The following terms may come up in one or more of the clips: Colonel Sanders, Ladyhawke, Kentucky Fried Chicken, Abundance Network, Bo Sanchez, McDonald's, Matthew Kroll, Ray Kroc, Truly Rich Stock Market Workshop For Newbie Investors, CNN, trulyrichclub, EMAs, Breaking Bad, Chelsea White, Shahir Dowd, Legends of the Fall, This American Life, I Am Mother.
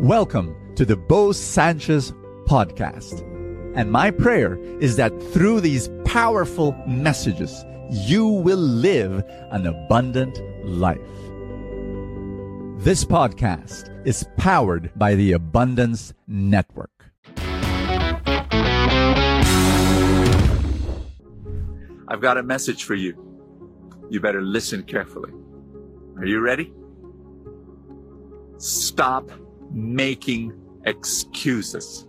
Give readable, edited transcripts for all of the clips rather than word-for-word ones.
Welcome to the Bo Sanchez podcast. And my prayer is that through these powerful messages, you will live an abundant life. This podcast is powered by the Abundance Network. I've got a message for you. You better listen carefully. Are you ready? Stop making excuses.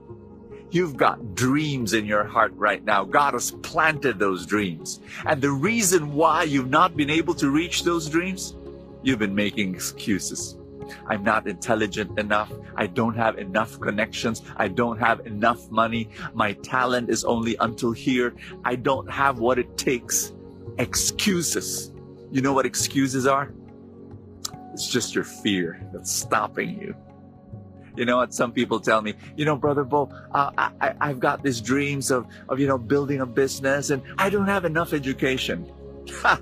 You've got dreams in your heart right now. God has planted those dreams. And the reason why you've not been able to reach those dreams, you've been making excuses. I'm not intelligent enough. I don't have enough connections. I don't have enough money. My talent is only until here. I don't have what it takes. Excuses. You know what excuses are? It's just your fear that's stopping you. You know what? Some people tell me, you know, Brother Bo, I've got these dreams of building a business and I don't have enough education. Ha!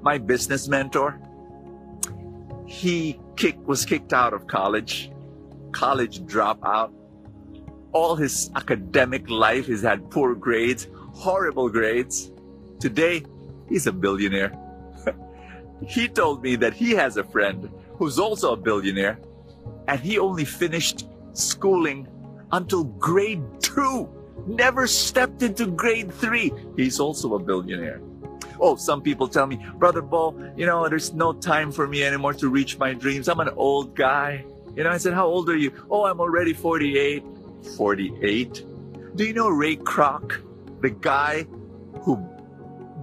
My business mentor, he was kicked out of college dropout. All his academic life, he's had poor grades, horrible grades. Today, he's a billionaire. He told me that he has a friend who's also a billionaire, and he only finished schooling until grade 2, never stepped into grade 3. He's also a billionaire. Oh, some people tell me, Brother Bo, there's no time for me anymore to reach my dreams. I'm an old guy. I said, how old are you? Oh, I'm already 48. 48? Do you know Ray Kroc, the guy who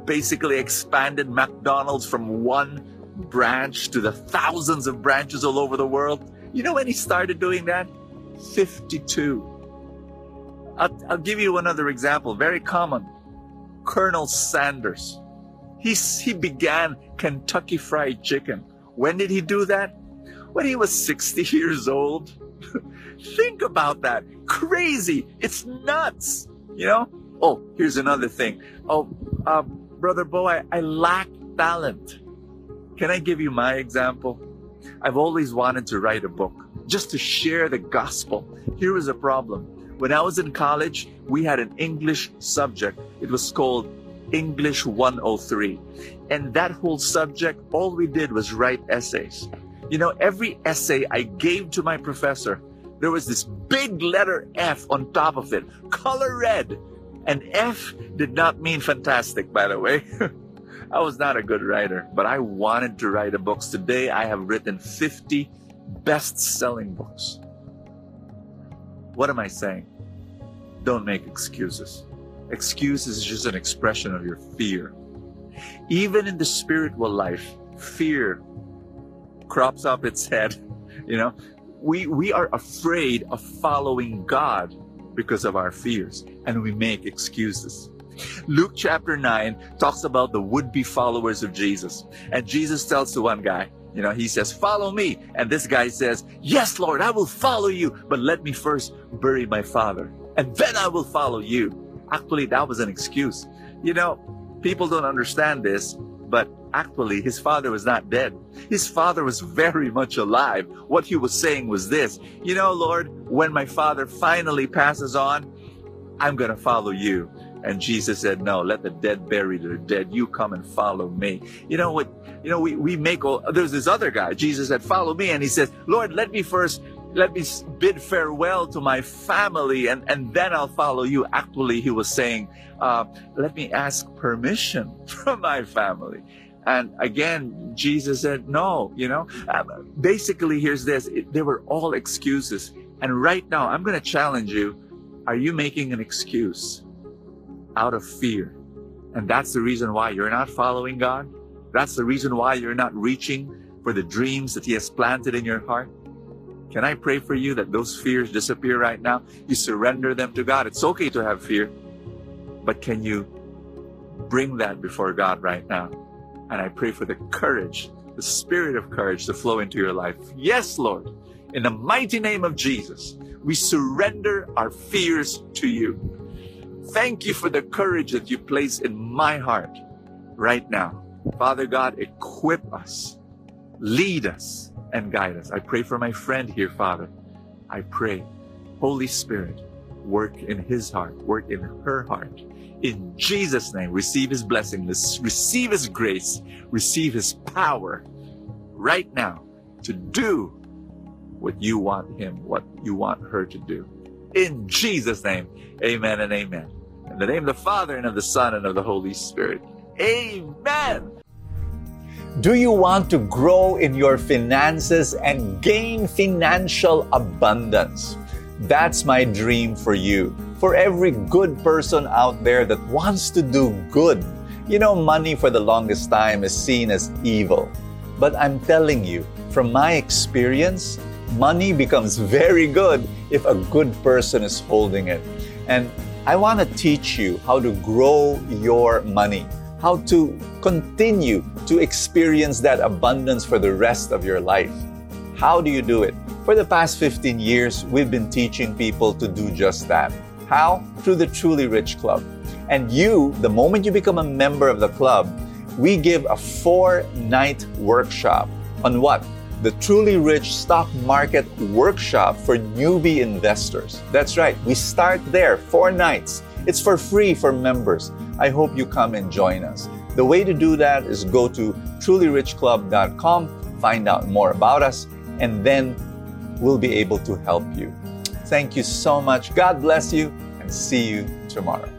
basically expanded McDonald's from one branch to the thousands of branches all over the world? You know when he started doing that? 52. I'll give you another example, very common. Colonel Sanders. He began Kentucky Fried Chicken. When did he do that? When he was 60 years old. Think about that. Crazy. It's nuts. Oh, here's another thing. Oh, Brother Bo, I lack talent. Can I give you my example? I've always wanted to write a book just to share the gospel. Here was a problem. When I was in college, we had an English subject. It was called English 103. And that whole subject, all we did was write essays. Every essay I gave to my professor, there was this big letter F on top of it, color red. And F did not mean fantastic, by the way. I was not a good writer, but I wanted to write a book. Today, I have written 50 best-selling books. What am I saying? Don't make excuses. Excuses is just an expression of your fear. Even in the spiritual life, fear crops up its head. We are afraid of following God because of our fears, and we make excuses. Luke chapter 9 talks about the would-be followers of Jesus. And Jesus tells the one guy, he says, follow me. And this guy says, yes, Lord, I will follow you, but let me first bury my father, and then I will follow you. Actually, that was an excuse. People don't understand this, but actually his father was not dead. His father was very much alive. What he was saying was this, Lord, when my father finally passes on, I'm going to follow you. And Jesus said, no, let the dead bury their dead. You come and follow me. There's this other guy. Jesus said, follow me. And he says, Lord, let me bid farewell to my family and then I'll follow you. Actually, he was saying, let me ask permission from my family. And again, Jesus said, no, basically here's this. They were all excuses. And right now, I'm going to challenge you. Are you making an excuse out of fear? And that's the reason why you're not following God. That's the reason why you're not reaching for the dreams that he has planted in your heart. Can I pray for you that those fears disappear right now? You surrender them to God. It's okay to have fear, but can you bring that before God right now? And I pray for the courage, the spirit of courage to flow into your life. Yes, Lord, in the mighty name of Jesus, we surrender our fears to you. Thank you for the courage that you place in my heart right now. Father God, equip us, lead us, and guide us. I pray for my friend here, Father, I pray, Holy Spirit, work in his heart, work in her heart. In Jesus' name, receive his blessing, receive his grace, receive his power right now to do what you want him, what you want her to do. In Jesus' name, amen and amen. In the name of the Father, and of the Son, and of the Holy Spirit. Amen. Do you want to grow in your finances and gain financial abundance? That's my dream for you. For every good person out there that wants to do good. You know, money for the longest time is seen as evil. But I'm telling you, from my experience, money becomes very good if a good person is holding it. And I want to teach you how to grow your money, how to continue to experience that abundance for the rest of your life. How do you do it? For the past 15 years, we've been teaching people to do just that. How? Through the Truly Rich Club. And you, the moment you become a member of the club, we give a 4-night workshop on what? The Truly Rich Stock Market Workshop for Newbie Investors. That's right, we start there, 4 nights. It's for free for members. I hope you come and join us. The way to do that is go to trulyrichclub.com, find out more about us, and then we'll be able to help you. Thank you so much. God bless you, and see you tomorrow.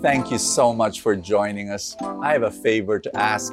Thank you so much for joining us. I have a favor to ask.